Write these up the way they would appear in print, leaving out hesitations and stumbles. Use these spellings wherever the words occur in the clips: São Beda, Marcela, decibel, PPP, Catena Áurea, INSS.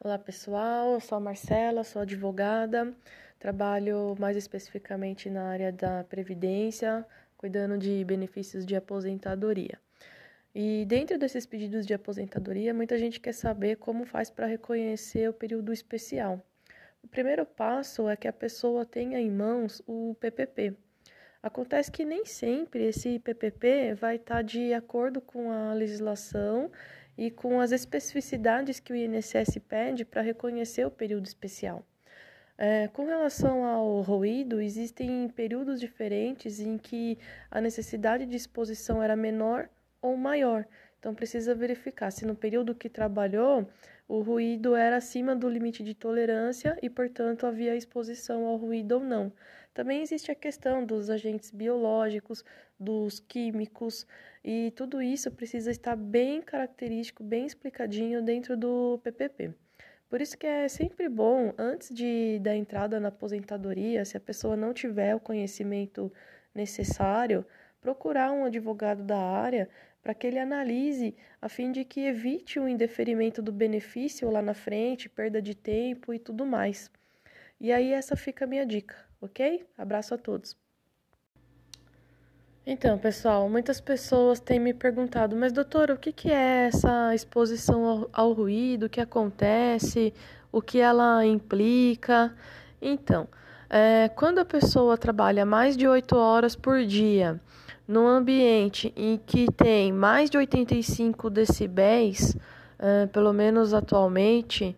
Olá pessoal, eu sou a Marcela, sou advogada, trabalho mais especificamente na área da Previdência, cuidando de benefícios de aposentadoria. E dentro desses pedidos de aposentadoria, muita gente quer saber como faz para reconhecer o período especial. O primeiro passo é que a pessoa tenha em mãos o PPP. Acontece que nem sempre esse PPP vai estar de acordo com a legislação e com as especificidades que o INSS pede para reconhecer o período especial. Com relação ao ruído, existem períodos diferentes em que a necessidade de exposição era menor ou maior. Então, precisa verificar se no período que trabalhou, o ruído era acima do limite de tolerância e, portanto, havia exposição ao ruído ou não. Também existe a questão dos agentes biológicos, dos químicos, e tudo isso precisa estar bem característico, bem explicadinho dentro do PPP. Por isso que é sempre bom, antes da entrada na aposentadoria, se a pessoa não tiver o conhecimento necessário, procurar um advogado da área para que ele analise a fim de que evite o indeferimento do benefício lá na frente, perda de tempo e tudo mais. E aí essa fica a minha dica, ok? Abraço a todos. Então, pessoal, muitas pessoas têm me perguntado, mas doutora, o que é essa exposição ao ruído, o que acontece, o que ela implica? Então, quando a pessoa trabalha mais de 8 horas por dia, num ambiente em que tem mais de 85 decibéis, pelo menos atualmente,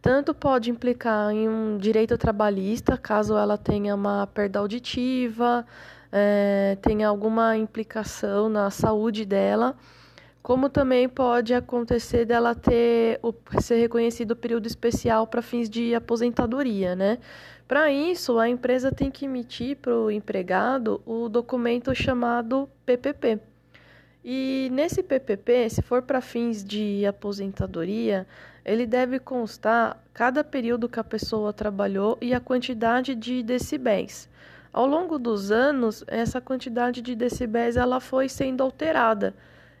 tanto pode implicar em um direito trabalhista, caso ela tenha uma perda auditiva, tenha alguma implicação na saúde dela, como também pode acontecer dela ser reconhecido o período especial para fins de aposentadoria, né? Para isso, a empresa tem que emitir para o empregado o documento chamado PPP. E nesse PPP, se for para fins de aposentadoria, ele deve constar cada período que a pessoa trabalhou e a quantidade de decibéis. Ao longo dos anos, essa quantidade de decibéis ela foi sendo alterada.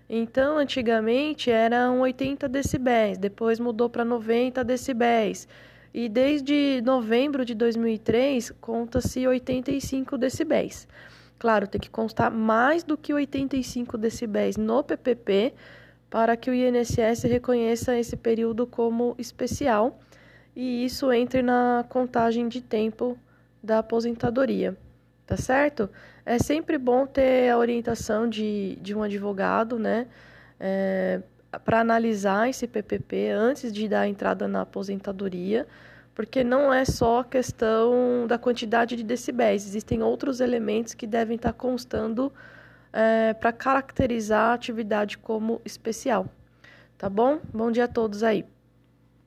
Então, antigamente, eram 80 decibéis, depois mudou para 90 decibéis. E desde novembro de 2003, conta-se 85 decibéis. Claro, tem que constar mais do que 85 decibéis no PPP para que o INSS reconheça esse período como especial e isso entre na contagem de tempo da aposentadoria, tá certo? É sempre bom ter a orientação de um advogado, né, para analisar esse PPP antes de dar entrada na aposentadoria, porque não é só a questão da quantidade de decibéis, existem outros elementos que devem estar constando para caracterizar a atividade como especial, tá bom? Bom dia a todos aí!